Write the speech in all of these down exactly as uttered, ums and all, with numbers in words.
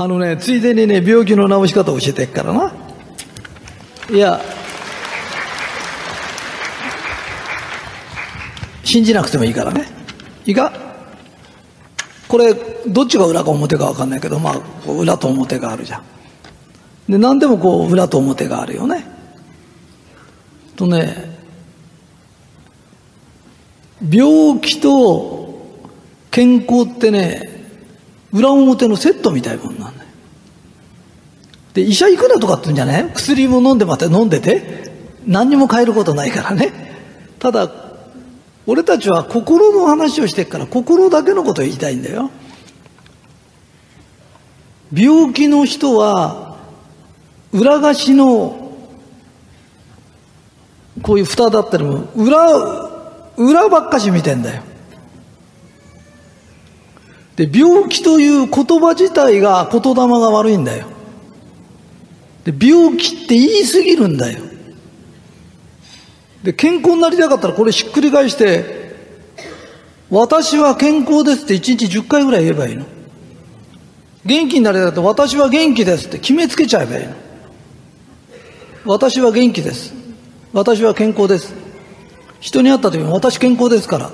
あのね、ついでにね、病気の治し方を教えてっからな。いや、信じなくてもいいからね。いいか？これどっちが裏か表か分かんないけど、まあ裏と表があるじゃん。で、何でもこう裏と表があるよね。とね、病気と健康ってね、裏表のセットみたいなもんなんだよ。で、医者行くなとかって言うんじゃない？薬も飲んでまた飲んでて何にも変えることないからね。ただ俺たちは心の話をしてるから、心だけのことを言いたいんだよ。病気の人は裏返しのこういう蓋だったりも裏裏ばっかし見てんだよ。で、病気という言葉自体が言霊が悪いんだよ。で、病気って言い過ぎるんだよ。で、健康になりたかったらこれしっくり返して、私は健康ですっていちにちじゅっかいぐらい言えばいいの。元気になりたかったら私は元気ですって決めつけちゃえばいいの。私は元気です、私は健康です、人に会った時に私健康ですから。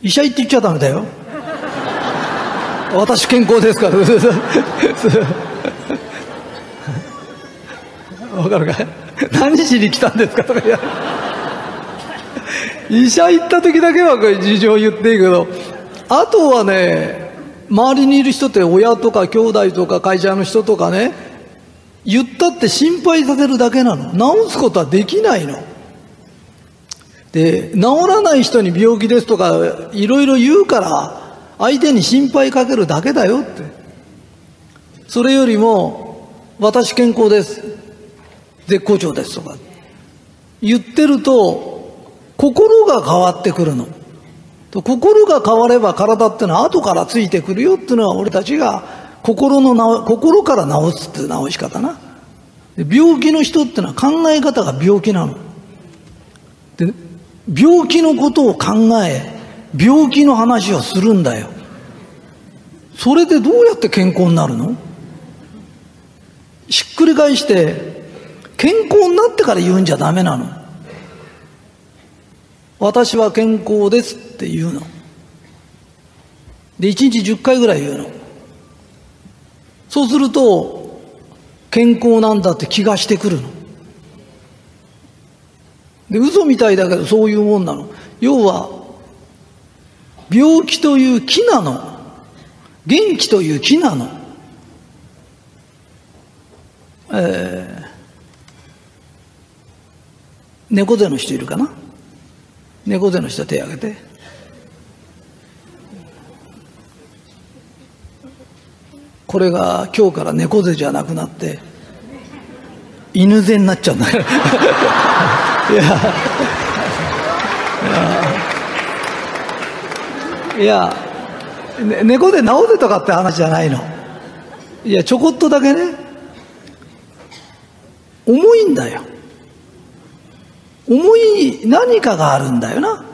医者行って言っちゃダメだよ。私健康ですからわかるかい？何しに来たんですかとか医者行った時だけは事情を言っていいけど、あとはね、周りにいる人って親とか兄弟とか会社の人とかね、言ったって心配させるだけなの。治すことはできないの。で、治らない人に病気ですとかいろいろ言うから相手に心配かけるだけだよって。それよりも私健康です絶好調ですとか言ってると心が変わってくるの。心が変われば体ってのは後からついてくるよっていうのは、俺たちが心の心から治すっていう治し方な。病気の人ってのは考え方が病気なの。で、病気のことを考え病気の話をするんだよ。それでどうやって健康になるの？しっくり返して健康になってから言うんじゃダメなの。私は健康ですって言うの。で、いちにちじゅっかいぐらい言うの。そうすると健康なんだって気がしてくるの。で、嘘みたいだけどそういうもんなの。要は病気という木なの。元気という木なの。えー猫背の人いるかな？猫背の人手を挙げて。これが今日から猫背じゃなくなって犬背になっちゃうんだよ。いやいや、いや、ね、猫背治せとかって話じゃないの。いや、ちょこっとだけね、重いんだよ。重い何かがあるんだよな。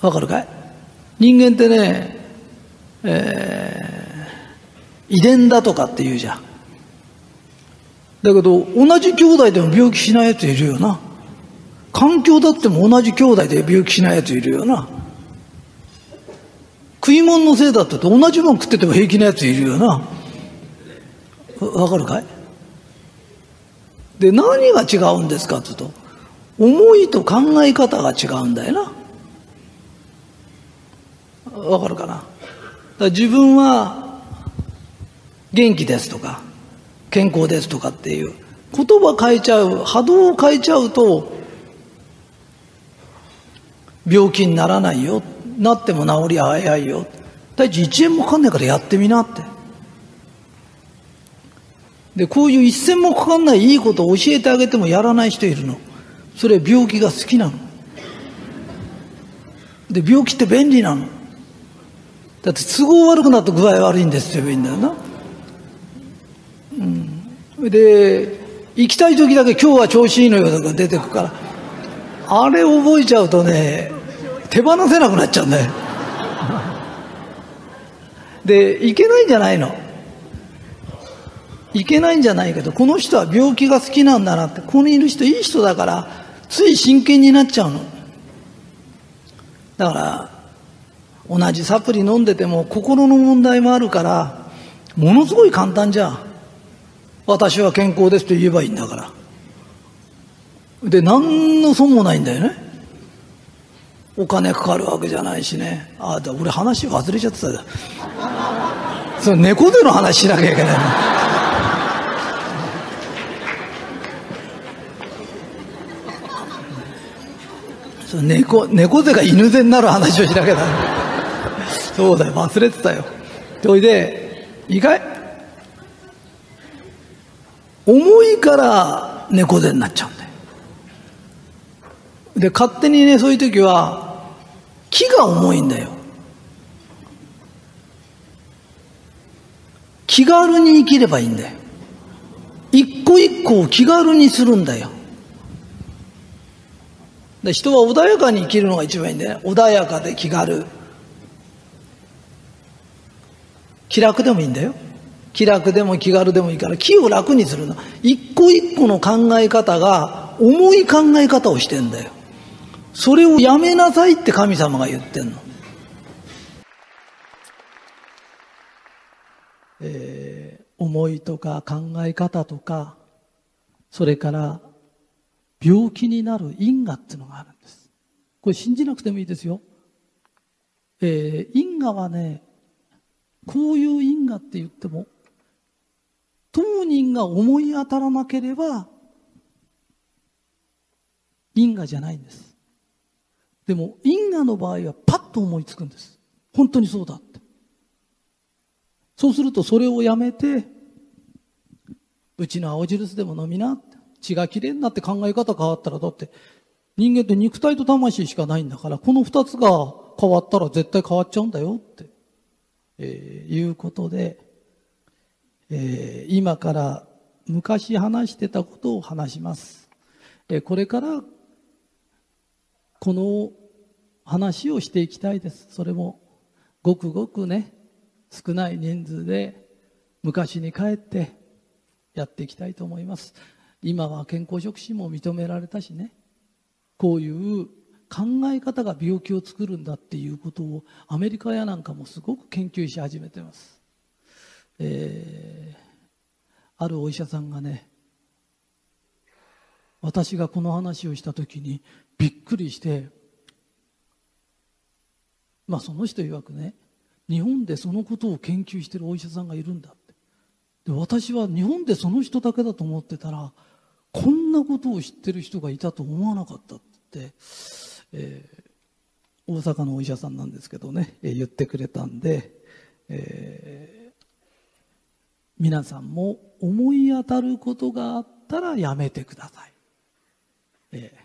わかるかい？人間ってね、えー、遺伝だとかって言うじゃん。だけど同じ兄弟でも病気しないやついるよな。環境だっても同じ兄弟で病気しないやついるよな。食い物のせいだってと同じもん食ってても平気なやついるよな。わかるかい？で、何が違うんですかって言うと、思いと考え方が違うんだよな。わかるかな？だから自分は元気ですとか健康ですとかっていう言葉変えちゃう、波動を変えちゃうと病気にならないよ。なっても治りは早いよ。第一いちえんもかかんないからやってみなって。で、こういう一銭もかかんないいいことを教えてあげてもやらない人いるの。それは病気が好きなの。で、病気って便利なの。だって都合悪くなって具合悪いんですって言えばいいんだよな。うん、で、行きたい時だけ今日は調子いいのよとか出てくから、あれ覚えちゃうとね、手放せなくなっちゃうんだよ。で、いけないんじゃないの。いけないんじゃないけど、この人は病気が好きなんだなって、ここにいる人いい人だから、つい真剣になっちゃうの。だから、同じサプリ飲んでても心の問題もあるから、ものすごい簡単じゃん。私は健康ですと言えばいいんだから。で、何の損もないんだよね。お金かかるわけじゃないしね。ああ、だ俺話忘れちゃってたじゃん。その猫背の話しなきゃいけないの。猫, 猫背が犬背になる話をしなきゃだめそうだよ、忘れてたよ。それでいいかい、重いから猫背になっちゃうんだよ。で勝手にね、そういう時は木が重いんだよ。気軽に生きればいいんだよ。一個一個を気軽にするんだよ。で人は穏やかに生きるのが一番いいんだよね。穏やかで気軽。気楽でもいいんだよ。気楽でも気軽でもいいから、気を楽にするの。一個一個の考え方が重い考え方をしてんだよ。それをやめなさいって神様が言ってんの。えー、思いとか考え方とか、それから病気になる因果っていうのがあるんです。これ信じなくてもいいですよ。えー、因果はね、こういう因果って言っても、当人が思い当たらなければ、因果じゃないんです。でも因果の場合はパッと思いつくんです。本当にそうだって。そうするとそれをやめて、うちの青汁でも飲みなって。血がきれいになって考え方変わったら、だって人間って肉体と魂しかないんだから、この二つが変わったら絶対変わっちゃうんだよって、えー、いうことで、えー、今から昔話してたことを話します、えー、これからこの話をしていきたいです。それもごくごくね、少ない人数で昔に帰ってやっていきたいと思います。今は健康食品も認められたしね、こういう考え方が病気を作るんだっていうことをアメリカやなんかもすごく研究し始めてます、えー、あるお医者さんがね、私がこの話をした時にびっくりして、まあその人曰くね、日本でそのことを研究してるお医者さんがいるんだって。で私は日本でその人だけだと思ってたら、こんなことを知ってる人がいたと思わなかったって、えー、大阪のお医者さんなんですけどね、えー、言ってくれたんで、えー、皆さんも思い当たることがあったらやめてください、え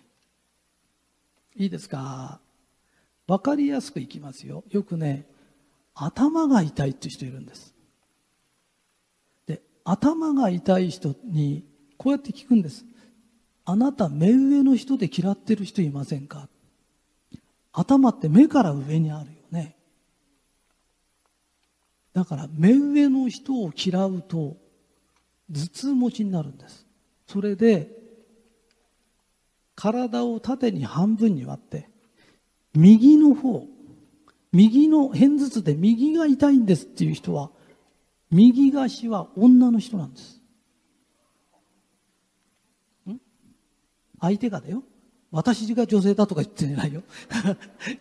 ー、いいですか。分かりやすくいきますよ。よくね、頭が痛いって人いるんです。頭が痛い人にこうやって聞くんです。あなた目上の人で嫌ってる人いませんか。頭って目から上にあるよね。だから目上の人を嫌うと頭痛持ちになるんです。それで体を縦に半分に割って、右の方、右の片頭痛で右が痛いんですっていう人は、右足は女の人なんです。ん？相手がだよ。私が女性だとか言ってないよ。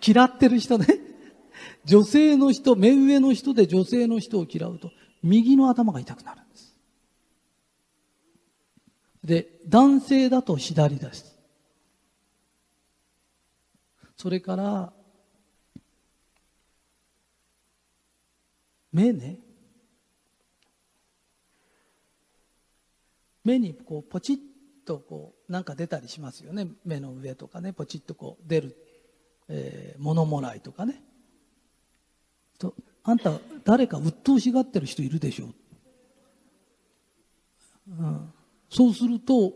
嫌ってる人ね。女性の人、目上の人で女性の人を嫌うと、右の頭が痛くなるんです。で、男性だと左です。それから、目ね。目にこうポチッとこうなんか出たりしますよね。目の上とかね、ポチッとこう出る、えー、物もらいとかね。とあんた誰か鬱陶しがってる人いるでしょう、うん、そうすると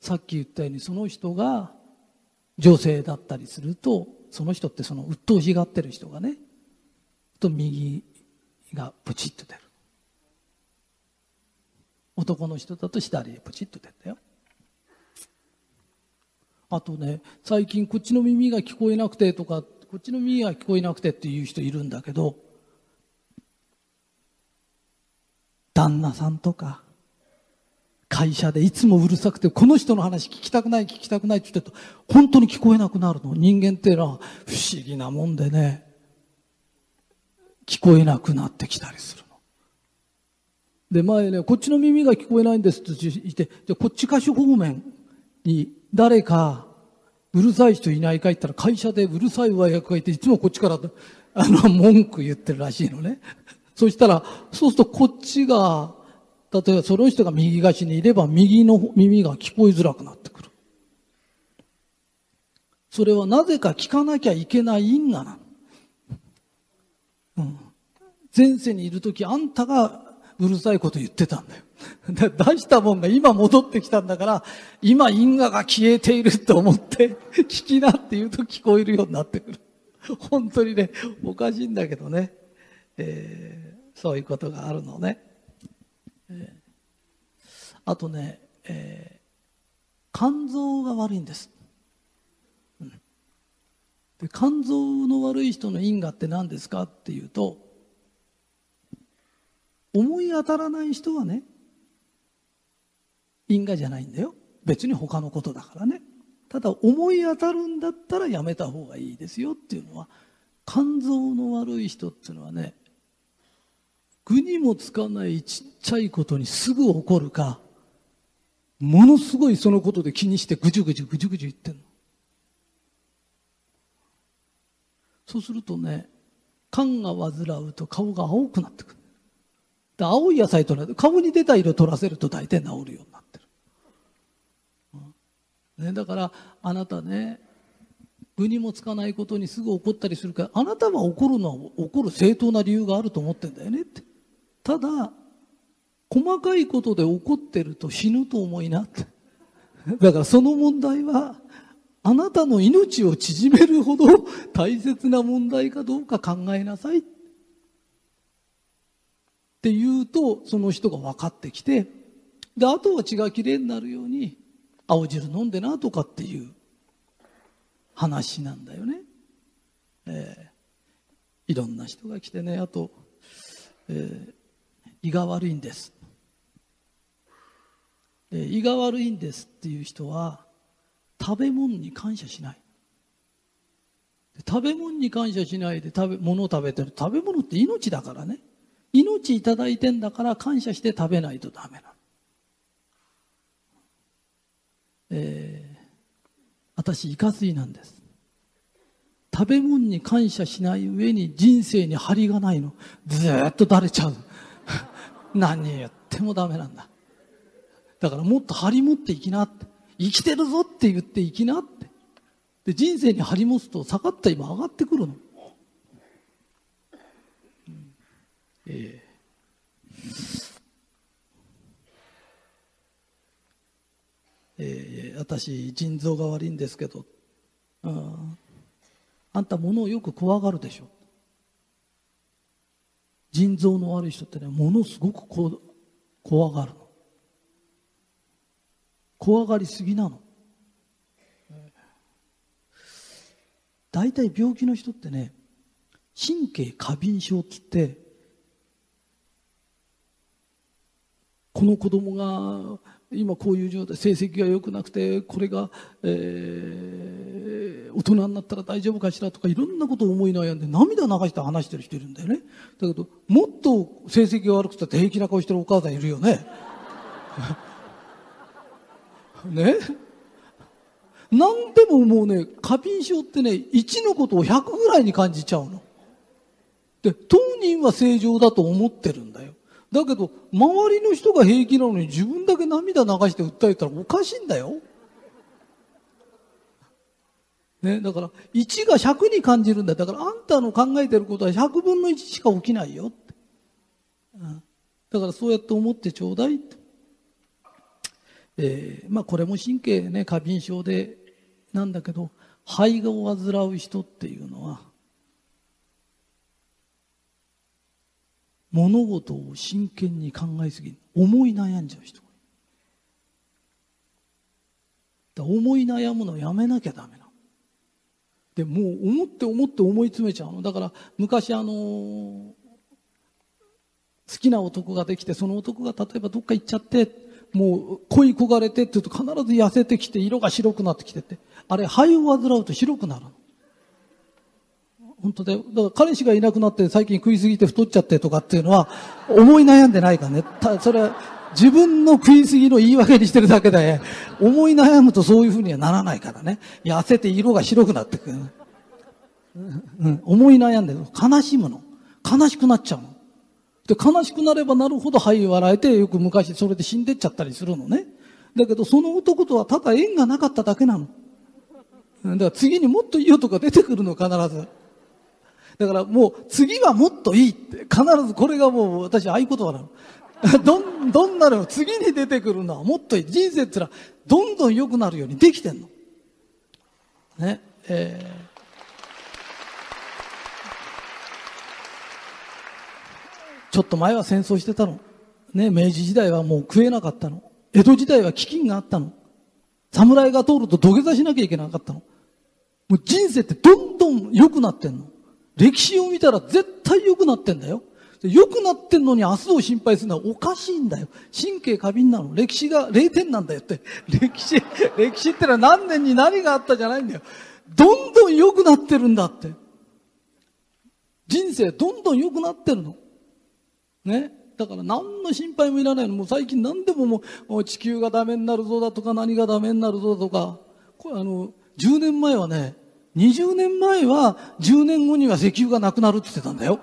さっき言ったように、その人が女性だったりすると、その人ってその鬱陶しがってる人がね、と右がプチッと出る。男の人だと左へプチッと出たよ。あとね、最近こっちの耳が聞こえなくてとか、こっちの耳が聞こえなくてっていう人いるんだけど、旦那さんとか会社でいつもうるさくて、この人の話聞きたくない聞きたくないって言ってると本当に聞こえなくなるの。人間っていうのは不思議なもんでね、聞こえなくなってきたりするの。で、前ね、こっちの耳が聞こえないんですって言って、じゃこっち歌手方面に誰かうるさい人いないか言ったら、会社でうるさい上役がいていつもこっちからあの文句言ってるらしいのね。そしたら、そうするとこっちが、例えばその人が右側にいれば右の耳が聞こえづらくなってくる。それはなぜか聞かなきゃいけない因果なの、うん、前世にいる時あんたがうるさいこと言ってたんだよ。で、出したもんが今戻ってきたんだから、今因果が消えていると思って聞きなって言うと聞こえるようになってくる。本当にね、おかしいんだけどね、えー、そういうことがあるのね。あとね、えー、肝臓が悪いんです、うん、で、肝臓の悪い人の因果って何ですかっていうと、思い当たらない人はね、因果じゃないんだよ。別に他のことだからね。ただ思い当たるんだったらやめた方がいいですよっていうのは、肝臓の悪い人っていうのはね、具にもつかないちっちゃいことにすぐ怒るか、ものすごいそのことで気にしてぐじゅぐじゅぐじゅぐじゅ言ってんの。そうするとね、肝が患うと顔が青くなってくる。で、青い野菜となって、顔に出た色取らせると大体治るようになってる、うん、ね、だからあなたね、具にもつかないことにすぐ怒ったりするから、あなたは怒るのは怒る正当な理由があると思ってんだよねって。ただ細かいことで怒ってると死ぬと思いなって。だからその問題はあなたの命を縮めるほど大切な問題かどうか考えなさいって言うと、その人が分かってきて、で、あとは血がきれいになるように青汁飲んでなとかっていう話なんだよね、えー、いろんな人が来てね。あと、えー、胃が悪いんです、えー、胃が悪いんですっていう人は食べ物に感謝しない。食べ物に感謝しないで食べ物を食べてる。食べ物って命だからね、命いただいてんだから感謝して食べないとダメなの、えー私イカ水なんです。食べ物に感謝しない上に人生に張りがないの。ずーっとだれちゃう。何やってもダメなんだ。だからもっと張り持っていきなって、生きてるぞって言っていきなって。で、人生に張り持つと下がった今上がってくるの、うん、えー、えー、私腎臓が悪いんですけど、うん、あんた物をよく怖がるでしょ。腎臓の悪い人ってね、ものすごくこ怖がるの。怖がりすぎなの。だいたい病気の人ってね、神経過敏症って言って、この子供が今こういう状態、成績が良くなくて、これが、えー、大人になったら大丈夫かしらとか、いろんなことを思い悩んで涙流して話してる人いるんだよね。だけどもっと成績が悪くて平気な顔してるお母さんいるよね。ね、なんでももうね、過敏症ってね、いちのことをひゃくぐらいに感じちゃうので、当人は正常だと思ってるんだよ。だけど周りの人が平気なのに自分だけ涙流して訴えたらおかしいんだよ、ね、だからいちがひゃくに感じるんだよ。だからあんたの考えてることはひゃくぶんのいちしか起きないよって、うん、だからそうやって思ってちょうだいって、えー、まあこれも神経ね、過敏症でなんだけど、肺を患う人っていうのは物事を真剣に考えすぎ、思い悩んじゃう人がいる。だから思い悩むのやめなきゃダメなの。でもう思って思って思い詰めちゃうの。だから昔あのー、好きな男ができて、その男が例えばどっか行っちゃってもう恋焦がれてって言うと必ず痩せてきて色が白くなってきてって、あれ肺を患うと白くなるの。本当で、だから彼氏がいなくなって最近食いすぎて太っちゃってとかっていうのは思い悩んでないからね。たそれは自分の食いすぎの言い訳にしてるだけで、思い悩むとそういうふうにはならないからね。痩せて色が白くなってくる、うんうん、思い悩んでる、悲しむの、悲しくなっちゃうので、悲しくなればなるほど肺笑えて、よく昔それで死んでっちゃったりするのね。だけどその男とはただ縁がなかっただけなの。だから次にもっといい男が出てくるの、必ず。だからもう次はもっといいって、必ずこれがもう私合言葉なの。どんどんなの、次に出てくるのはもっといい。人生ってのはどんどん良くなるようにできてんのね。えー、ちょっと前は戦争してたのね。明治時代はもう食えなかったの。江戸時代は飢饉があったの。侍が通ると土下座しなきゃいけなかったの。もう人生ってどんどん良くなってんの。歴史を見たら絶対良くなってんだよ。良くなってんのに明日を心配するのはおかしいんだよ。神経過敏なの。歴史がれいてんなんだよって。歴史、歴史ってのは何年に何があったじゃないんだよ。どんどん良くなってるんだって。人生どんどん良くなってるの。ね。だから何の心配もいらないの。もう最近何でももう地球がダメになるぞだとか、何がダメになるぞだとか。これあの、じゅうねんまえはね、にじゅうねんまえはじゅうねんごには石油がなくなるって言ってたんだよ。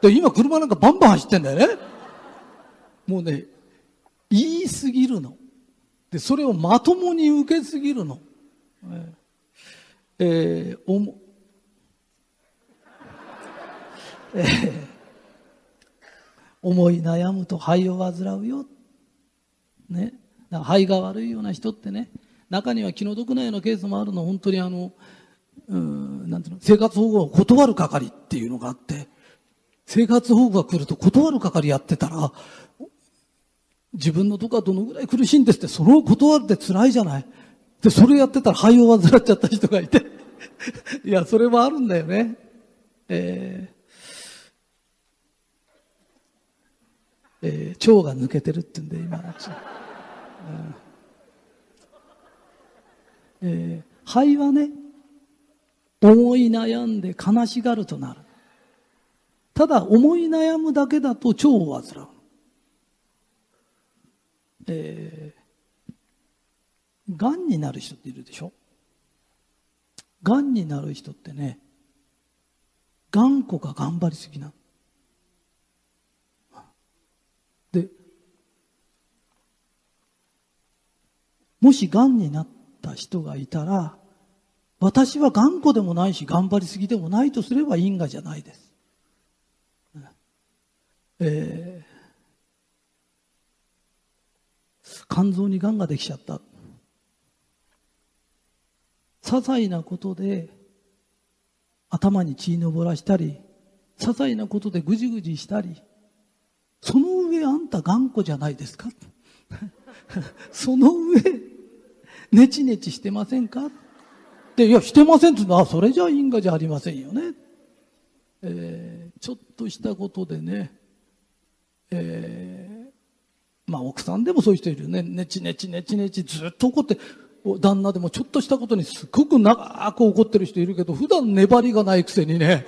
で、今車なんかバンバン走ってんだよね。もうね、言いすぎるの。で、それをまともに受けすぎるの。えー、えー、おも、えー、思い悩むと肺を患うよ。ね。だから肺が悪いような人ってね、中には気の毒なようなケースもあるの。本当にあの、うん、なんていうの、生活保護を断る係っていうのがあって、生活保護が来ると断る係やってたら、自分のとこはどのぐらい苦しいんですって、それを断るって辛いじゃない。で、それやってたら肺を患っちゃった人がいて。いや、それもあるんだよね。えーえー、腸が抜けてるって言うんで、今のうち。うんえー、肺はね、思い悩んで悲しがるとなる。ただ思い悩むだけだと腸を患う、えー、がんになる人っているでしょ。がんになる人ってね、頑固が頑張りすぎなで、もしがんになった人がいたら、私は頑固でもないし頑張りすぎでもないとすれば因果じゃないです、えー、肝臓にがんができちゃった、些細なことで頭に血のぼらしたり、些細なことでぐじぐじしたり、その上あんた頑固じゃないですかその上ネチネチしてませんかで、いや、してませんって言うのは、それじゃ因果じゃありませんよね。えー、ちょっとしたことでね、えー、まあ奥さんでもそういう人いるよね。ねちねちねちねちずっと怒って、旦那でもちょっとしたことにすごく長く怒ってる人いるけど、普段粘りがないくせにね、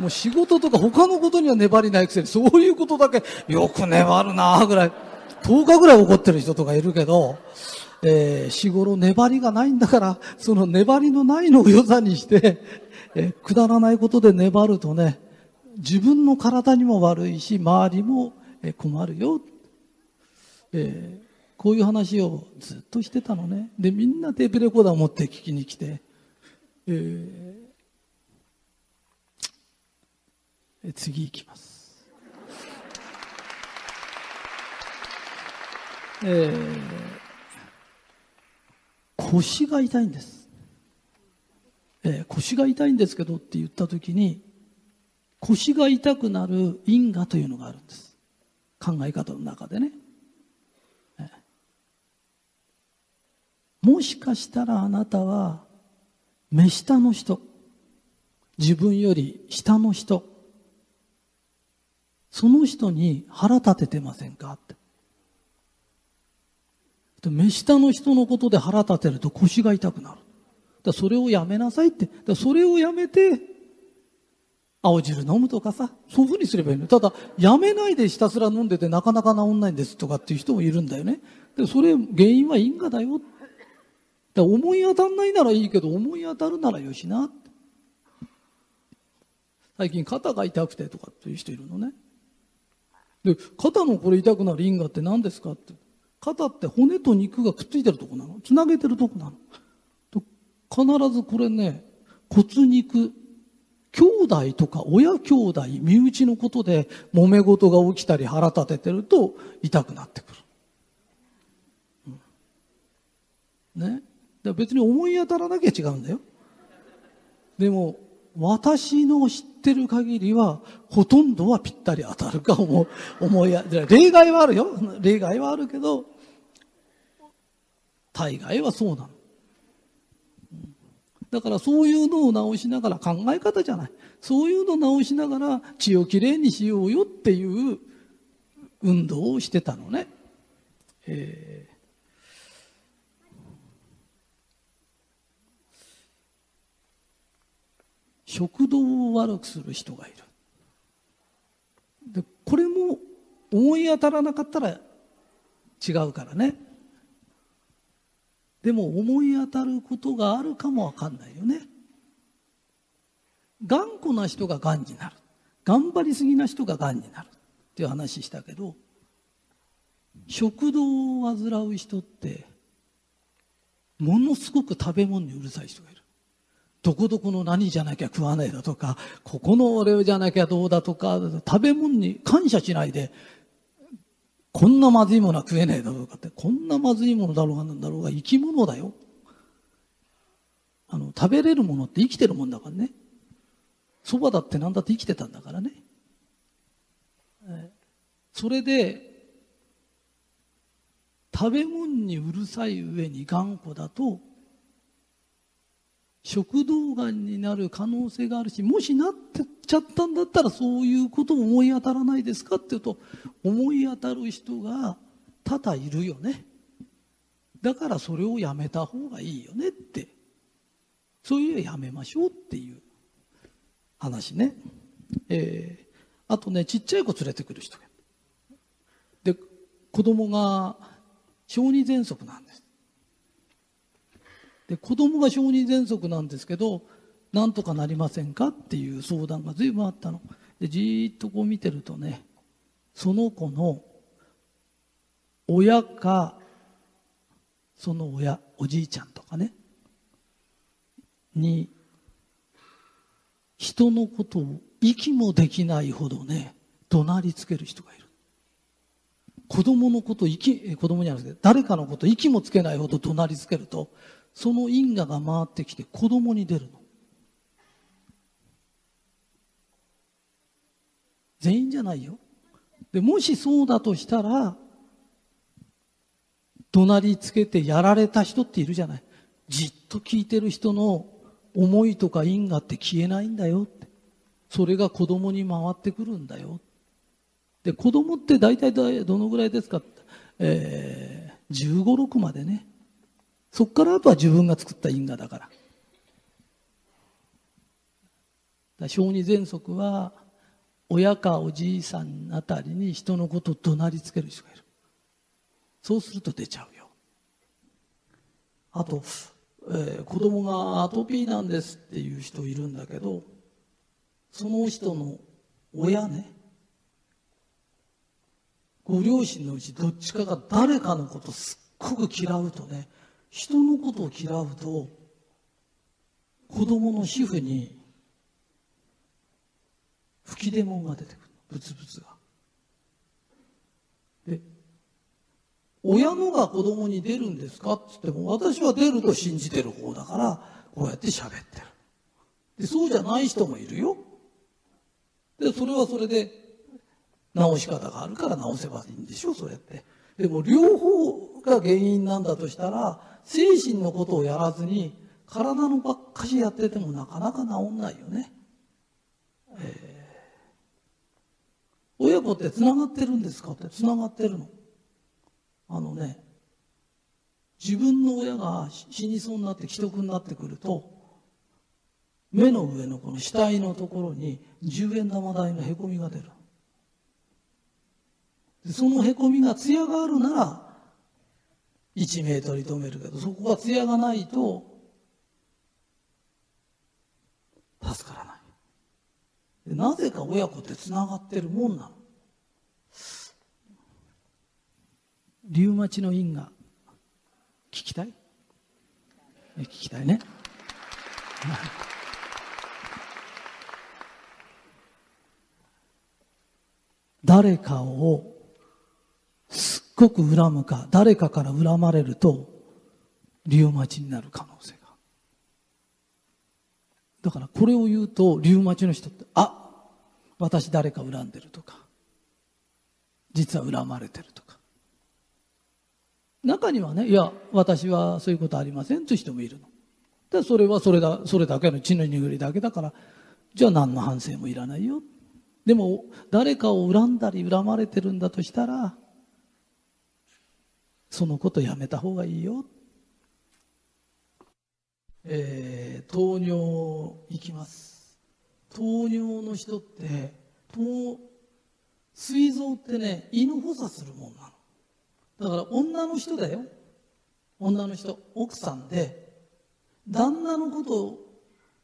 もう仕事とか他のことには粘りないくせに、そういうことだけよく粘るなぁぐらい、とおかぐらい怒ってる人とかいるけど、えー、日頃粘りがないんだから、その粘りのないのを良さにして、えー、くだらないことで粘るとね、自分の体にも悪いし、周りも困るよ、えー、こういう話をずっとしてたのね。で、みんなテープレコーダーを持って聞きに来て、えー、次行きます。えー腰が痛いんです、えー、腰が痛いんですけどって言った時に、腰が痛くなる因果というのがあるんです、考え方の中でね。もしかしたらあなたは目下の人、自分より下の人、その人に腹立ててませんかって。目下の人のことで腹立てると腰が痛くなる。だそれをやめなさいって。だそれをやめて、青汁飲むとかさ、そういうふうにすればいいの。ただ、やめないでひたすら飲んでてなかなか治んないんですとかっていう人もいるんだよね。でそれ、原因は因果だよ。だ思い当たんないならいいけど、思い当たるならよしな。最近肩が痛くてとかっていう人いるのね。で、肩のこれ痛くなる因果って何ですかって。肩って骨と肉がくっついてるとこなの。つなげてるとこなの。必ずこれね、骨肉、兄弟とか親兄弟、身内のことで揉め事が起きたり腹立ててると痛くなってくる。うん、ね。だから別に思い当たらなきゃ違うんだよ。でも、私の知ってる限りは、ほとんどはぴったり当たるか思う、思い当たる。例外はあるよ。例外はあるけど、大概はそうなの。だからそういうのを直しながら、考え方じゃない。そういうのを直しながら血をきれいにしようよっていう運動をしてたのね。えー、食道を悪くする人がいる。で、これも思い当たらなかったら違うからね。でも思い当たることがあるかもわかんないよね。頑固な人ががんになる。頑張りすぎな人ががんになるっていう話したけど、食道を患う人って、ものすごく食べ物にうるさい人がいる。どこどこの何じゃなきゃ食わないだとか、ここの俺じゃなきゃどうだとか、食べ物に感謝しないで、こんなまずいものは食えないだろうかって、こんなまずいものだろうがなんだろうが生き物だよ。あの、食べれるものって生きてるもんだからね。蕎麦だって何だって生きてたんだからね。それで、食べ物にうるさい上に頑固だと、食道がんになる可能性があるし、もしなってっちゃったんだったらそういうことを思い当たらないですかっていうと、思い当たる人が多々いるよね。だからそれをやめた方がいいよねって。そういうのやめましょうっていう話ね。えー、あとね、ちっちゃい子連れてくる人が。で、子供が小児喘息なんです。で子供が小児喘息なんですけど、なんとかなりませんかっていう相談が随分あったの。でじーっとこう見てるとね、その子の親か、その親、おじいちゃんとかね、に、人のことを息もできないほどね、怒鳴りつける人がいる。子供のこと息、子供じゃないですけど、誰かのこと息もつけないほど怒鳴りつけると、その因果が回ってきて子供に出るの。全員じゃないよ。で、もしそうだとしたら、怒鳴りつけてやられた人っているじゃない。じっと聞いてる人の思いとか因果って消えないんだよって。それが子供に回ってくるんだよ。で、子供って大体どのぐらいですか？えー、じゅうご、ろくまでね。そこからあとは自分が作った因果だから。だから小児喘息は、親かおじいさんあたりに人のことを怒鳴りつける人がいる。そうすると出ちゃうよ。あと、えー、子供がアトピーなんですっていう人いるんだけど、その人の親ね、ご両親のうちどっちかが誰かのことすっごく嫌うとね、人のことを嫌うと、子供の皮膚に吹き出物が出てくる。ブツブツが。で、親のが子供に出るんですかって言っても、私は出ると信じてる方だから、こうやって喋ってる。で、そうじゃない人もいるよ。でそれはそれで直し方があるから直せばいいんでしょ、それって。でも両方が原因なんだとしたら、精神のことをやらずに体のばっかしやっててもなかなか治んないよね。えー、親子ってつながってるんですかって、つながってるの。あのね、自分の親が死にそうになって危篤になってくると、目の上のこの額のところにじゅうえん玉大のへこみが出る。そのへこみが艶があるならいちめい取り留めるけど、そこが艶がないと助からない。でなぜか親子ってつながってるもんなの。リウマチの因果聞きたい？聞きたいね。誰かをすっごく恨むか、誰かから恨まれるとリウマチになる可能性が。だからこれを言うとリウマチの人って、あ、私誰か恨んでるとか、実は恨まれてるとか。中にはね、いや私はそういうことありませんという人もいるの。でそれはそれだ、それだけの血の巡りだけだから、じゃあ何の反省もいらないよ。でも誰かを恨んだり恨まれてるんだとしたら、そのことやめた方がいいよ。えー、糖尿いきます。糖尿の人って糖膵臓ってね、胃の補佐するもんなの。だから女の人だよ、女の人、奥さんで旦那のことを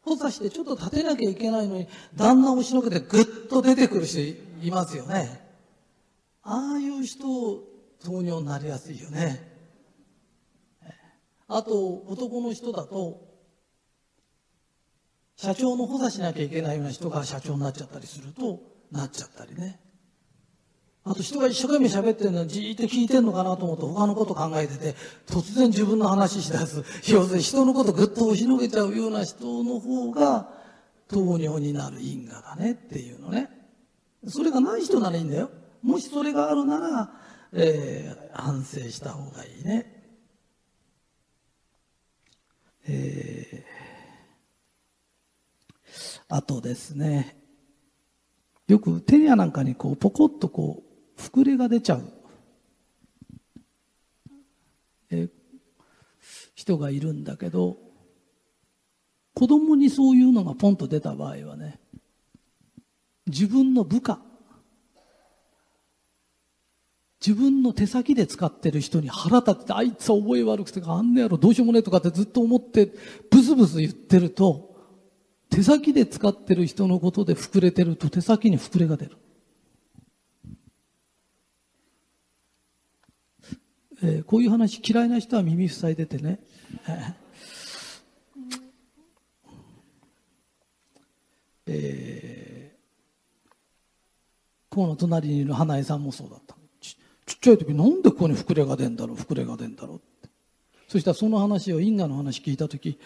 補佐してちょっと立てなきゃいけないのに、旦那を押しのけてぐっと出てくる人いますよね。ああいう人糖尿になりやすいよね。あと男の人だと社長の補佐しなきゃいけないような人が社長になっちゃったりするとなっちゃったりね。あと人が一生懸命喋ってるのをじーっと聞いてるのかなと思うと、他のこと考えてて突然自分の話しだす、要するに人のことぐっと押しのけちゃうような人の方が糖尿になる因果だねっていうのね。それがない人ならいいんだよ。もしそれがあるなら、えー、反省した方がいいね。えー、あとですね、よく手やなんかにこうポコッとこう膨れが出ちゃう、えー、人がいるんだけど、子供にそういうのがポンと出た場合はね、自分の部下、自分の手先で使ってる人に腹立って、あいつは覚え悪くてか、あんなやろどうしようもねえとかってずっと思ってブスブス言ってると、手先で使ってる人のことで膨れてると手先に膨れが出る。えー、こういう話嫌いな人は耳塞いでてね。えー、ここの隣にいる花江さんもそうだった。ち, ちっちゃい時、なんでここに膨れが出るんだろう、膨れが出るんだろうって。そしたらその話を、因果の話聞いた時、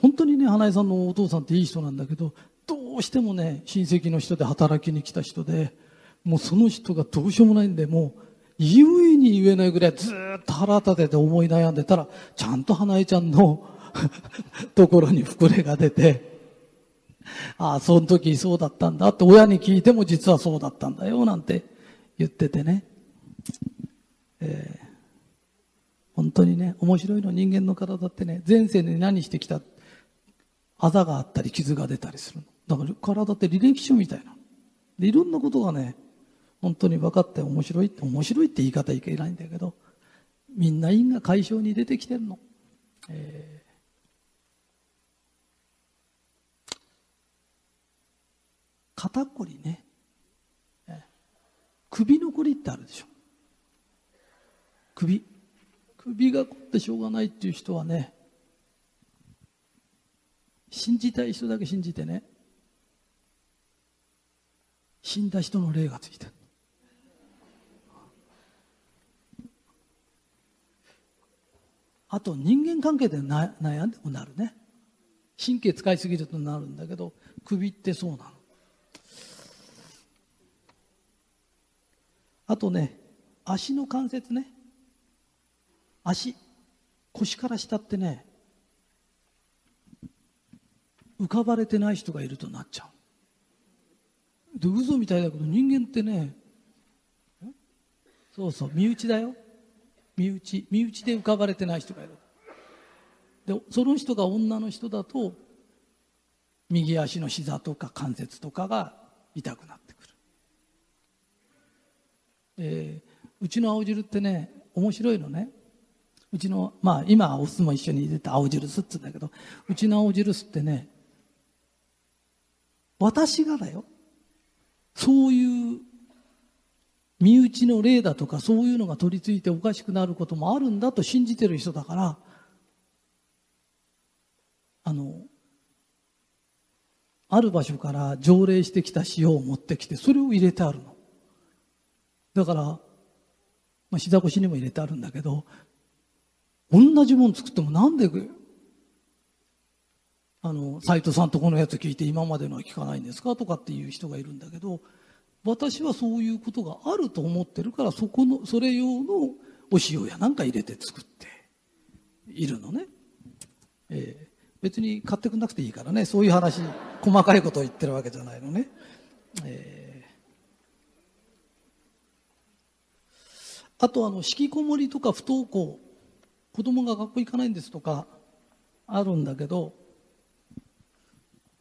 本当にね、花江さんのお父さんっていい人なんだけど、どうしてもね、親戚の人で働きに来た人で、もうその人がどうしようもないんで、もう言えに言えないぐらいずっと腹立てて思い悩んでたら、ちゃんと花江ちゃんのところに膨れが出て、ああ、その時そうだったんだって、親に聞いても実はそうだったんだよなんて言っててね。えー、本当にね、面白いの、人間の体ってね、前世で何してきた、あざがあったり傷が出たりするの。だから体って履歴書みたいな。で、いろんなことがね、本当に分かって面白いって、面白いって言い方いけないんだけど、みんな因果解消に出てきてるの。えー、肩こりね。首のこりってあるでしょ。首。首が凝ってしょうがないっていう人はね、信じたい人だけ信じてね、死んだ人の霊がついてる。あと人間関係でな悩んでもなるね。神経使いすぎるとなるんだけど、首ってそうなの。あとね、足の関節ね、足、腰から下ってね、浮かばれてない人がいるとなっちゃう。で、嘘みたいだけど人間ってね、そうそう、身内だよ。身内、身内で浮かばれてない人がいる。で、その人が女の人だと、右足の膝とか関節とかが痛くなってくる。えー、うちの青汁ってね、面白いのね。うちの、まあ今お酢も一緒に出た青汁酢って言うんだけど、うちの青汁酢ってね、私がだよ、そういう身内の霊だとかそういうのが取り付いておかしくなることもあるんだと信じてる人だから、あのある場所から条例してきた塩を持ってきて、それを入れてあるのだから、まあ、膝腰にも入れてあるんだけど、同じもん作ってもなんであの斎藤さんとこのやつ聞いて今までのは聞かないんですかとかっていう人がいるんだけど、私はそういうことがあると思ってるから、そこのそれ用のお塩やなんか入れて作っているのね、えー、別に買ってくんなくていいからね、そういう話細かいことを言ってるわけじゃないのね、えー、あとあの引きこもりとか不登校、子供が学校行かないんですとかあるんだけど、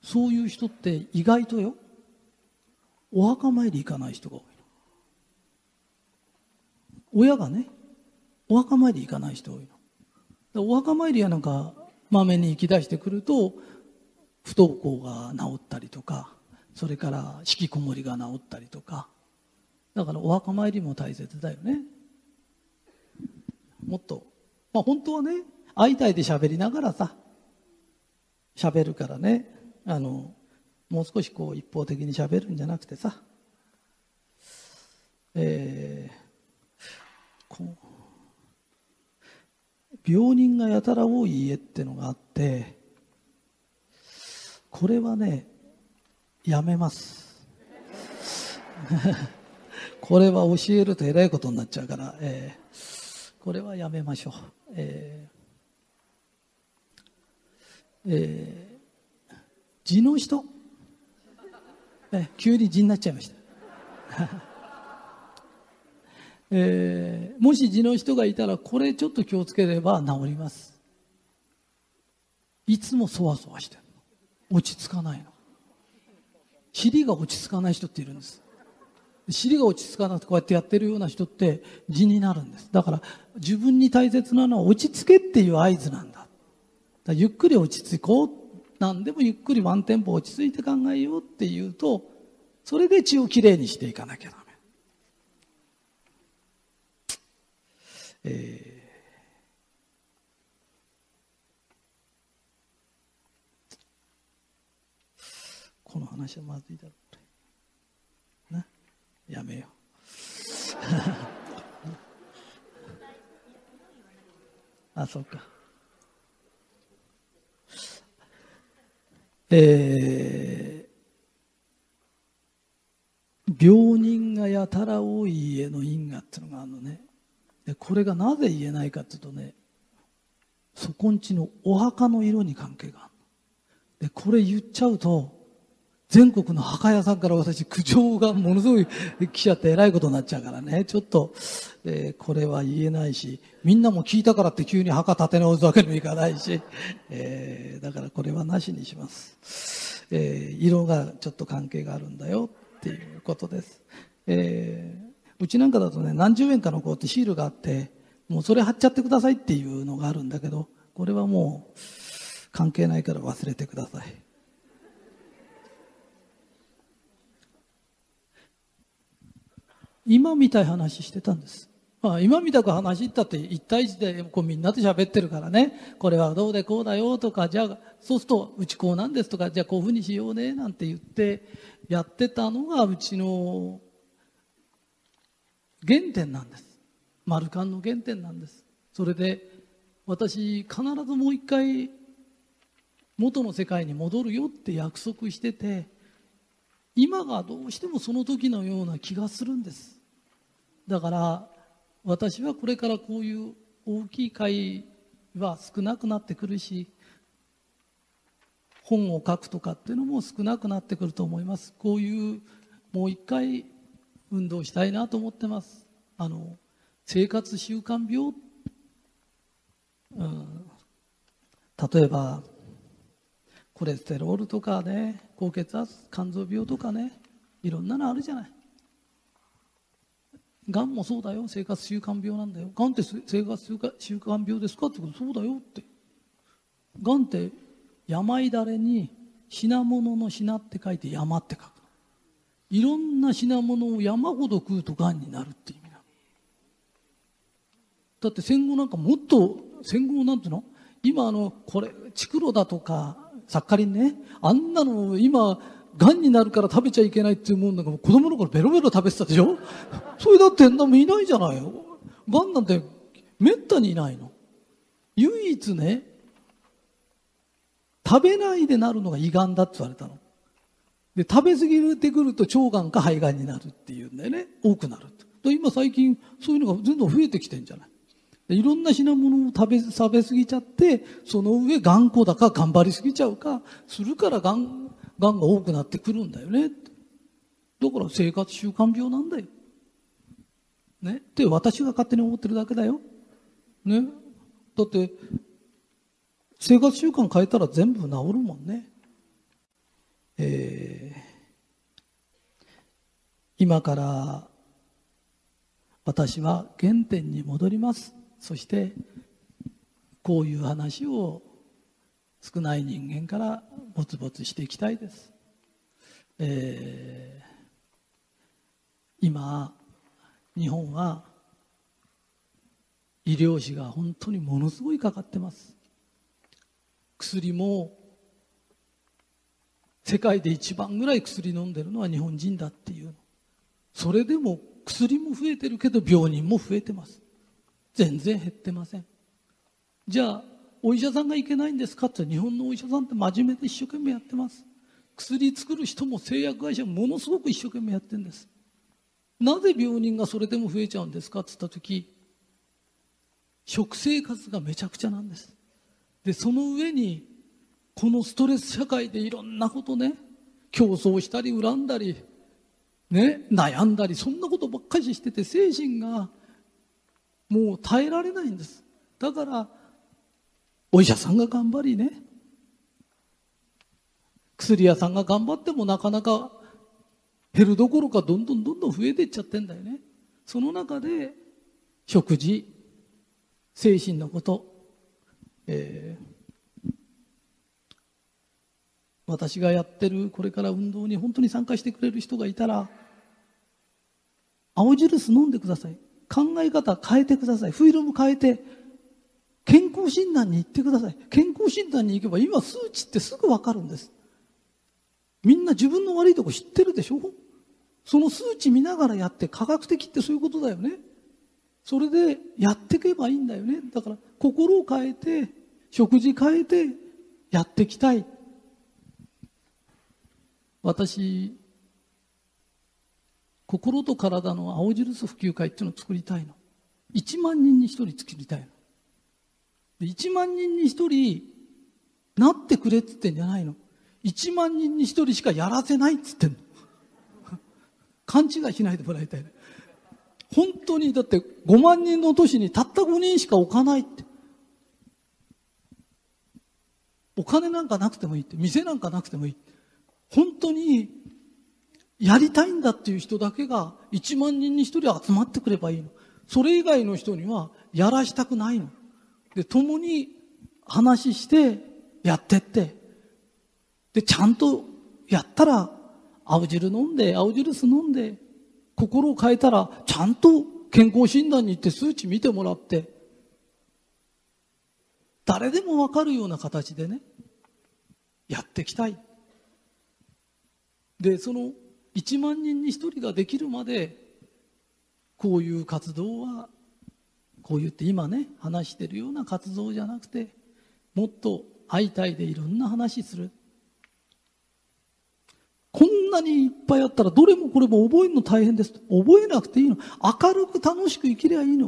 そういう人って意外とよ、お墓参り行かない人が多い。親がね、お墓参り行かない人多いの。お墓参りやなんかまめに行き出してくると、不登校が治ったりとか、それから引きこもりが治ったりとか。だからお墓参りも大切だよね。もっと、まあ本当はね、相対で喋りながらさ、喋るからね、あのもう少しこう一方的に喋るんじゃなくてさ、えー、こう病人がやたら多い家ってのがあって、これはねやめますこれは教えるとえらいことになっちゃうから、えー、これはやめましょう。えーえー、地の人、ね、急に地になっちゃいました、えー、もし地の人がいたらこれちょっと気をつければ治ります。いつもそわそわしてるの、落ち着かないの、尻が落ち着かない人っているんです。尻が落ち着かなくてこうやってやってるような人って地になるんです。だから自分に大切なのは落ち着けっていう合図なんだ。だからゆっくり落ち着こう、何でもゆっくりワンテンポ落ち着いて考えようっていうと、それで血をきれいにしていかなきゃダメ、えー、この話はまずいだろうな、やめようあ、そうか。えー、病人がやたら多い家の因果っていうのがあるのね。でこれがなぜ言えないかっていうとね、そこんちのお墓の色に関係がある。でこれ言っちゃうと全国の墓屋さんから私苦情がものすごい来ちゃってえらいことになっちゃうからね、ちょっと、えー、これは言えないし、みんなも聞いたからって急に墓建て直すわけにもいかないし、えー、だからこれはなしにします、えー、色がちょっと関係があるんだよっていうことです、えー、うちなんかだとね、何十円かのこうってシールがあって、もうそれ貼っちゃってくださいっていうのがあるんだけど、これはもう関係ないから忘れてください。今みたい話してたんです、まあ、今みたく話したって一対一でこうみんなで喋ってるからね、これはどうでこうだよとか、じゃあそうするとうちこうなんですとか、じゃあこういうふうにしようねなんて言ってやってたのがうちの原点なんです。丸漢の原点なんです。それで私必ずもう一回元の世界に戻るよって約束してて、今がどうしてもその時のような気がするんです。だから私はこれからこういう大きい会は少なくなってくるし、本を書くとかっていうのも少なくなってくると思います。こういうもう一回運動したいなと思ってます。あの生活習慣病、うん、例えばコレステロールとかね、高血圧、肝臓病とかね、いろんなのあるじゃない。がんもそうだよ、生活習慣病なんだよ。がんって生活習慣、習慣病ですかってこと、そうだよって。がんって病だれに品物の品って書いて山って書く。いろんな品物を山ほど食うとがんになるって意味なの。だって戦後なんかもっと、戦後なんていうの？今あのこれチクロだとかサッカリンね、あんなの今がんになるから食べちゃいけないっていうもんなんか子供の頃ベロベロ食べてたでしょ。それだって何もいないじゃないよ。がんなんてめったにいないの。唯一ね、食べないでなるのが胃がんだって言われたの。で食べ過ぎてくると腸がんか肺がんになるっていうんでね、多くなると。今最近そういうのがどんどん増えてきてんじゃない。いろんな品物を食べ、食べ過ぎちゃって、その上頑固だか頑張り過ぎちゃうか、するからがん、がんが多くなってくるんだよね。だから生活習慣病なんだよ。ね。って私が勝手に思ってるだけだよ。ね。だって、生活習慣変えたら全部治るもんね。えー、今から私は原点に戻ります。そしてこういう話を少ない人間からぼつぼつしていきたいです、えー、今日本は医療費が本当にものすごいかかってます。薬も世界で一番ぐらい薬飲んでるのは日本人だっていう。それでも薬も増えてるけど病人も増えてます。全然減ってません。じゃあお医者さんがいけないんですかって言ったら、日本のお医者さんって真面目で一生懸命やってます。薬作る人も製薬会社もものすごく一生懸命やってるんです。なぜ病人がそれでも増えちゃうんですかって言った時、食生活がめちゃくちゃなんです。でその上にこのストレス社会でいろんなことね、競争したり恨んだりね、悩んだり、そんなことばっかりしてて精神がもう耐えられないんです。だからお医者さんが頑張りね、薬屋さんが頑張ってもなかなか減るどころかどんどんどんどん増えていっちゃってんだよね。その中で食事、精神のこと、えー、私がやってるこれから運動に本当に参加してくれる人がいたら、青ジュース飲んでください。考え方変えてください。フィルム変えて健康診断に行ってください。健康診断に行けば今数値ってすぐ分かるんです。みんな自分の悪いとこ知ってるでしょ。その数値見ながらやって、科学的ってそういうことだよね。それでやっていけばいいんだよね。だから心を変えて食事変えてやっていきたい。私心と体の青印普及会っていうのを作りたいの。いちまんにんにひとり作りたいの。でいちまんにんにひとりなってくれっつってんじゃないの。いちまんにんにひとりしかやらせないっつってんの。勘違いしないでもらいたいね。本当にだってごまんにんの都市にたったごにんしか置かないって。お金なんかなくてもいいって、店なんかなくてもいい。本当にやりたいんだっていう人だけがいちまんにんにひとり集まってくればいいの。それ以外の人にはやらしたくないの。で、共に話してやってって。で、ちゃんとやったら、青汁飲んで、青ジュース飲んで、心を変えたら、ちゃんと健康診断に行って数値見てもらって、誰でもわかるような形でね、やっていきたい。で、その、いちまんにんにひとりができるまでこういう活動は、こう言って今ね話してるような活動じゃなくて、もっと相対でいろんな話する。こんなにいっぱいあったらどれもこれも覚えるの大変ですと。覚えなくていいの。明るく楽しく生きればいいの。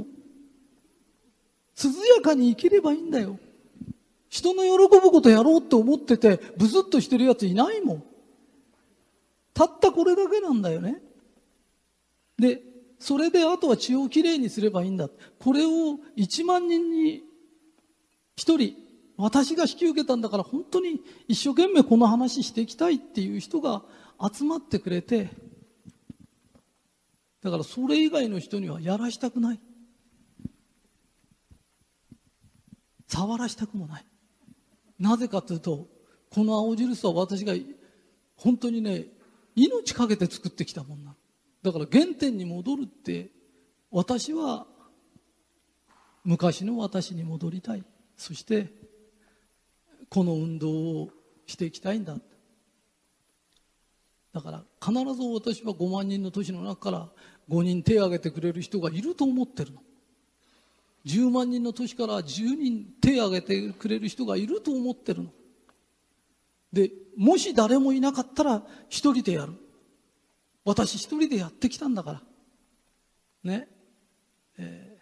涼やかに生きればいいんだよ。人の喜ぶことやろうって思っててブスッとしてるやついないもん。たったこれだけなんだよね。でそれであとは血をきれいにすればいいんだ。これをいちまんにんにひとり私が引き受けたんだから、本当に一生懸命この話していきたいっていう人が集まってくれて、だからそれ以外の人にはやらしたくない、触らしたくもない。なぜかというと、この青印は私が本当にね、命かけて作ってきたもんなの。だから原点に戻るって、私は昔の私に戻りたい。そしてこの運動をしていきたいんだ。だから必ず私はごまんにんの都市の中からごにん手を挙げてくれる人がいると思ってるの。じゅうまんにんの都市からじゅうにん手を挙げてくれる人がいると思ってるの。で、もし誰もいなかったら一人でやる。私一人でやってきたんだから。ね。え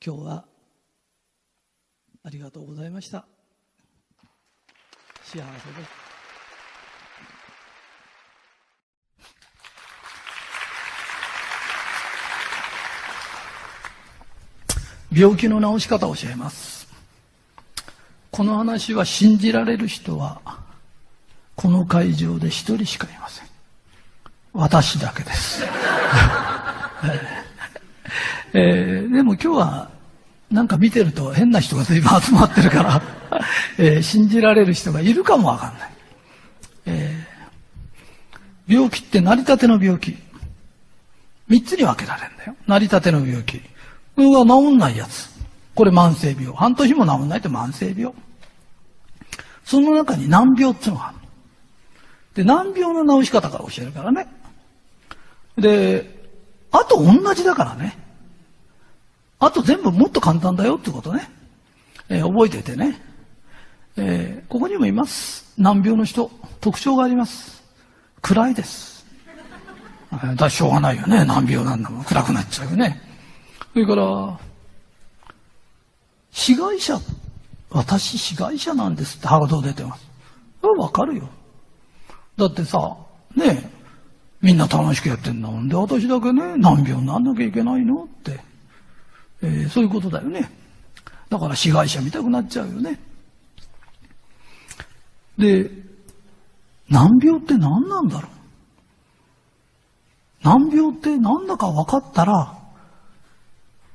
ー、今日はありがとうございました。幸せです。病気の治し方を教えます。この話は信じられる人は、この会場で一人しかいません。私だけです。えー、でも今日は、なんか見てると変な人が随分集まってるから、えー、信じられる人がいるかもわかんない。えー、病気って成り立ての病気。三つに分けられるんだよ。成り立ての病気。これは治んないやつ。これ慢性病。半年も治んないって慢性病。その中に難病っていうのがある。で、難病の治し方から教えるからね。で、あと同じだからね。あと全部もっと簡単だよってことね。えー、覚えててね。えー、ここにもいます。難病の人。特徴があります。暗いです。えー、だ、しょうがないよね。難病なんだもん。暗くなっちゃうよね。それから、被害者、私被害者なんですってハード出てます。それはわかるよ。だってさ、ねえ、みんな楽しくやってんだもんで、私だけね、難病になんなきゃいけないのって、えー、そういうことだよね。だから被害者見たくなっちゃうよね。で、難病って何なんだろう。難病って何だか分かったら、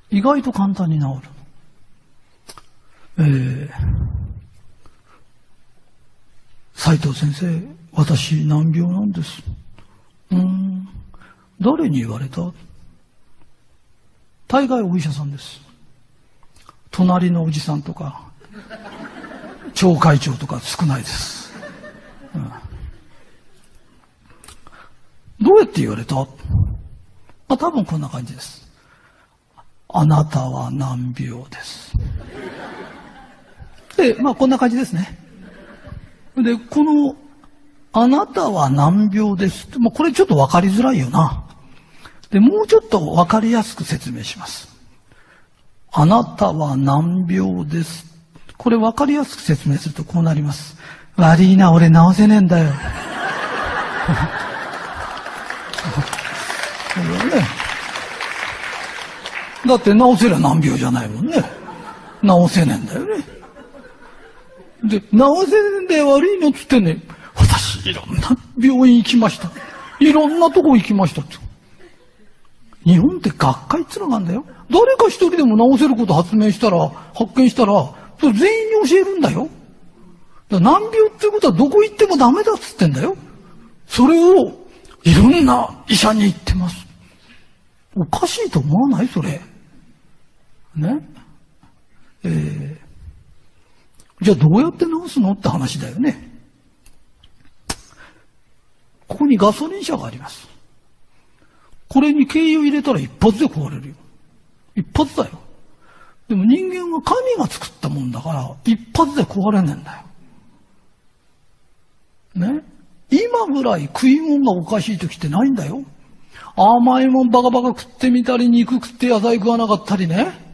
意外と簡単に治る。えー、斉藤先生、私難病なんです。うーん、誰に言われた？大概お医者さんです。隣のおじさんとか、町会長とか少ないです。うん、どうやって言われた？まあ、多分こんな感じです。あなたは難病です。で、まあこんな感じですね。で、この、あなたは難病です。まあこれちょっとわかりづらいよな。で、もうちょっとわかりやすく説明します。あなたは難病です。これわかりやすく説明するとこうなります。悪いな、俺治せねえんだよ。ね、だって治せりゃ難病じゃないもんね。治せねえんだよね。で、治せねえで悪いのっつってね、私いろんな病院行きました。いろんなとこ行きましたって。日本って学会っつのがあるんだよ。誰か一人でも治せること発明したら、発見したら、それ全員に教えるんだよ。だから難病っていうことはどこ行ってもダメだっつってんだよ。それをいろんな医者に行ってます。おかしいと思わない？それ。ね、えー、じゃあどうやって治すのって話だよね。ここにガソリン車があります。これに軽油入れたら一発で壊れるよ。一発だよ。でも人間は神が作ったもんだから、一発で壊れねえんだよ。ね、今ぐらい食い物がおかしい時ってないんだよ。甘いもんバカバカ食ってみたり、肉食って野菜食わなかったりね。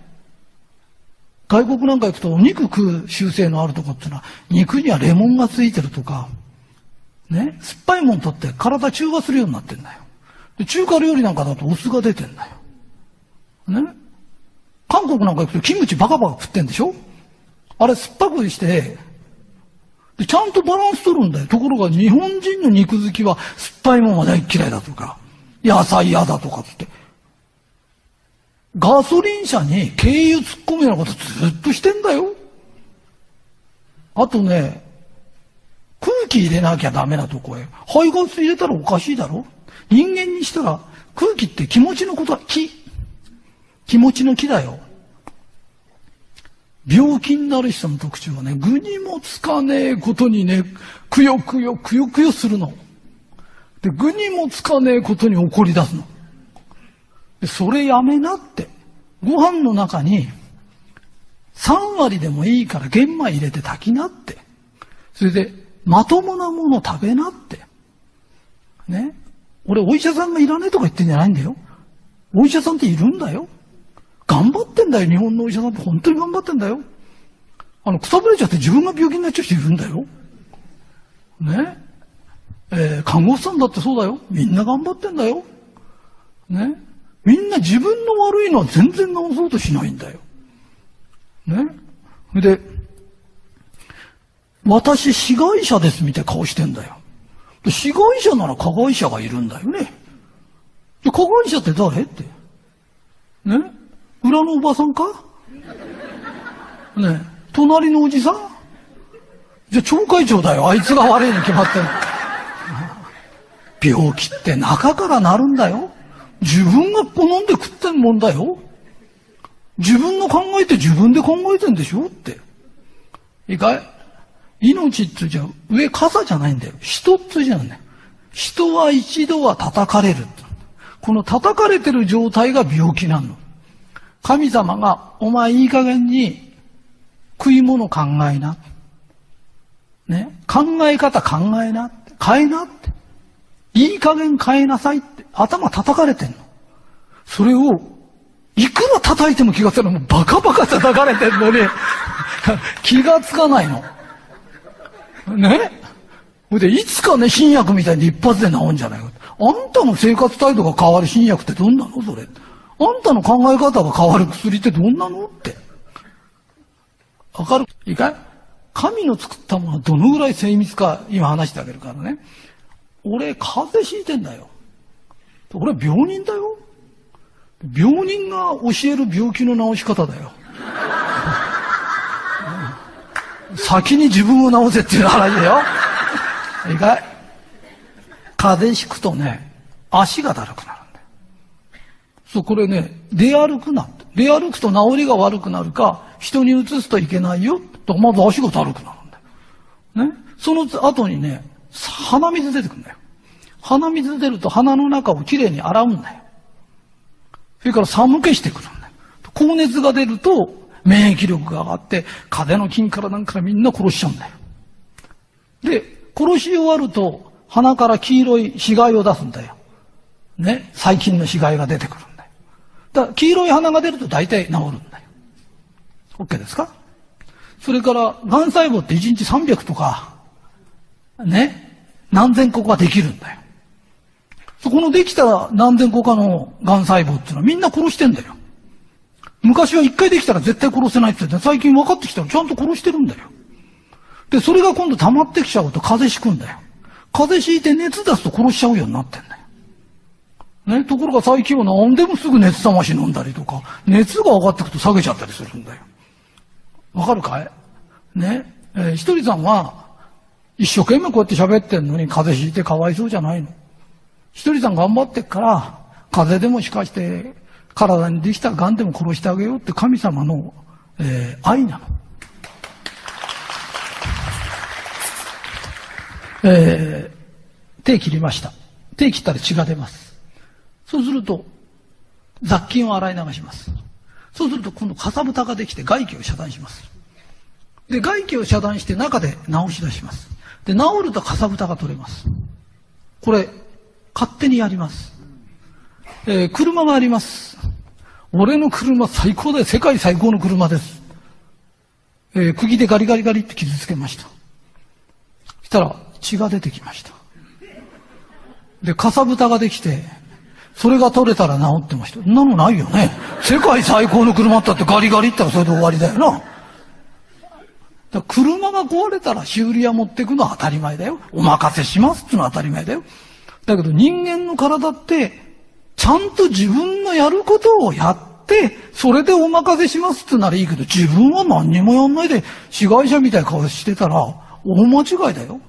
外国なんか行くとお肉食う習性のあるとこってのは、肉にはレモンがついてるとか、ね、酸っぱいもん取って体中和するようになってんだよ。で、中華料理なんかだとお酢が出てんだよ。ね。韓国なんか行くとキムチバカバカ食ってんでしょ？あれ酸っぱくして、で、ちゃんとバランス取るんだよ。ところが日本人の肉好きは酸っぱいもんは大嫌いだとか、野菜嫌だとかつって。ガソリン車に軽油突っ込むようなことずっとしてんだよ。あとね、空気入れなきゃダメなとこへ。排ガス入れたらおかしいだろ。人間にしたら空気って気持ちのことは気。気持ちの気だよ。病気になる人の特徴はね、具にもつかねえことにね、くよくよくよくよするの。で、具にもつかねえことに怒り出すの。それやめなって。ご飯の中にさん割でもいいから玄米入れて炊きなって。それで、まともなもの食べなって。ね。俺、お医者さんがいらねえとか言ってんじゃないんだよ。お医者さんっているんだよ。頑張ってんだよ。日本のお医者さんって本当に頑張ってんだよ。あの、くさぶれちゃって自分が病気になっちゃう人いるんだよ。ね。えー、看護師さんだってそうだよ。みんな頑張ってんだよ。ね。みんな自分の悪いのは全然治そうとしないんだよ。ね。で、私、被害者ですみたいな顔してんだよ。被害者なら加害者がいるんだよね。で、加害者って誰って。ね。裏のおばさんかね。隣のおじさんじゃあ、町会長だよ。あいつが悪いに決まってんの。病気って中からなるんだよ。自分が好んで食ってんもんだよ。自分の考えて自分で考えてんでしょって。いいかい？命ってじゃ、上傘じゃないんだよ。人ってじゃないんだよ。人は一度は叩かれる。この叩かれてる状態が病気なの。神様が、お前いい加減に食い物考えな。ね。考え方考えな。変えなって。いい加減変えなさいって。頭叩かれてんの。それを、いくら叩いても気がつかない。もうバカバカ叩かれてんのに、気がつかないの。ね。ほいで、いつかね、新薬みたいに一発で治んじゃないか。あんたの生活態度が変わる新薬ってどんなのそれ。あんたの考え方が変わる薬ってどんなのって。わかる？いいかい？神の作ったものはどのぐらい精密か、今話してあげるからね。俺、風邪ひいてんだよ。俺は病人だよ。病人が教える病気の治し方だよ。先に自分を治せっていう話だよ。意外。風邪ひくとね、足がだるくなるんだよ。そう、これね、出歩くなって。出歩くと治りが悪くなるか、人に移すといけないよ。とまず足がだるくなるんだよ。ね。その後にね、鼻水出てくるんだよ。鼻水出ると鼻の中をきれいに洗うんだよ。それから寒気してくるんだよ。高熱が出ると免疫力が上がって、風邪の菌からなんからみんな殺しちゃうんだよ。で、殺し終わると鼻から黄色い死骸を出すんだよ。ね。細菌の死骸が出てくるんだよ。だから黄色い鼻が出ると大体治るんだよ。OK ですか？それから、癌細胞っていちにちさんびゃくとか、ね。何千個かできるんだよ。そこのできた何千個かの癌細胞っていうのはみんな殺してんだよ。昔は一回できたら絶対殺せないって言って、最近分かってきたらちゃんと殺してるんだよ。で、それが今度溜まってきちゃうと風邪ひくんだよ。風邪ひいて熱出すと殺しちゃうようになってんだよ。ね、ところが最近は何でもすぐ熱冷まし飲んだりとか、熱が上がってくと下げちゃったりするんだよ。わかるかい？ね、えー、ひとりさんは、一生懸命こうやって喋ってんのに風邪ひいてかわいそうじゃないの。ひとりさん頑張ってっから、風邪でもしかして、体にできた癌でも殺してあげようって神様の、えー、愛なの。えー、手切りました。手切ったら血が出ます。そうすると、雑菌を洗い流します。そうすると今度かさぶたができて外気を遮断します。で、外気を遮断して中で治し出します。で、治るとかさぶたが取れます。これ、勝手にやります。えー、車があります。俺の車最高で、世界最高の車です。えー、釘でガリガリガリって傷つけました。そしたら、血が出てきました。で、かさぶたができて、それが取れたら治ってました。そんなのないよね。世界最高の車だってガリガリったらそれで終わりだよな。だ車が壊れたら修理屋持ってくのは当たり前だよ。お任せしますってのは当たり前だよ。だけど人間の体って、ちゃんと自分のやることをやって、それでお任せしますってならいいけど、自分は何にもやんないで、被害者みたいな顔してたら、大間違いだよ。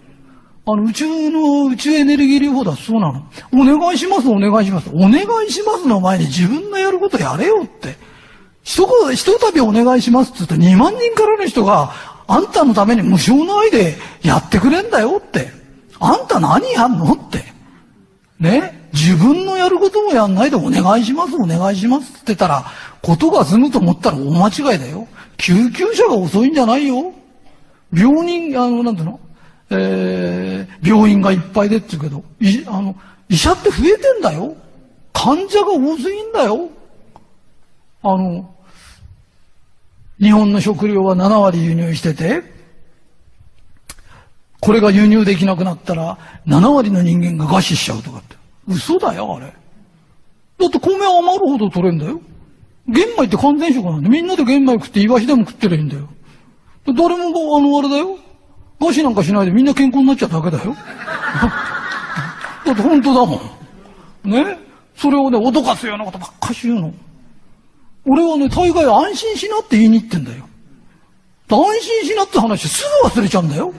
あの、宇宙の、宇宙エネルギー療法だ、そうなの。お願いします、お願いします。お願いしますの前に自分のやることやれよって。ひと、ひとたびお願いしますって言ってにまんにんからの人が、あんたのために無償の愛でやってくれんだよって。あんた何やんのって。ね。自分のやることもやんないでお願いします、お願いしますって言ったら、ことが済むと思ったら大間違いだよ。救急車が遅いんじゃないよ。病人、あの、なんていうのえー、病院がいっぱいでって言うけど、い、あの、医者って増えてんだよ。患者が多すぎんだよ。あの、日本の食料はななわり輸入してて、これが輸入できなくなったら、ななわりの人間が餓死しちゃうとかって。嘘だよ、あれ。だって米は余るほど取れんだよ。玄米って完全食なんで、みんなで玄米食ってイワシでも食ってりゃいいんだよ。誰も、あの、あれだよ。餓死なんかしないでみんな健康になっちゃうだけだよ。だって本当だもん。ね。それをね、脅かすようなことばっかし言うの。俺はね、大概安心しなって言いに行ってんだよ。安心しなって話すぐ忘れちゃうんだよ。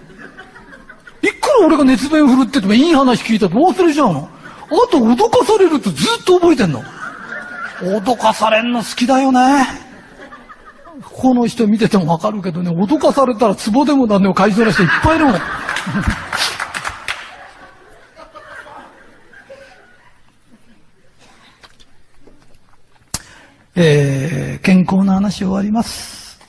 いくら俺が熱弁振るっててもいい話聞いたと忘れちゃうの。あと脅かされるとずっと覚えてんの。脅かされんの好きだよね。この人見ててもわかるけどね、脅かされたらツボでもなんでも買いそうな人いっぱいいるもん。えー、健康な話終わります。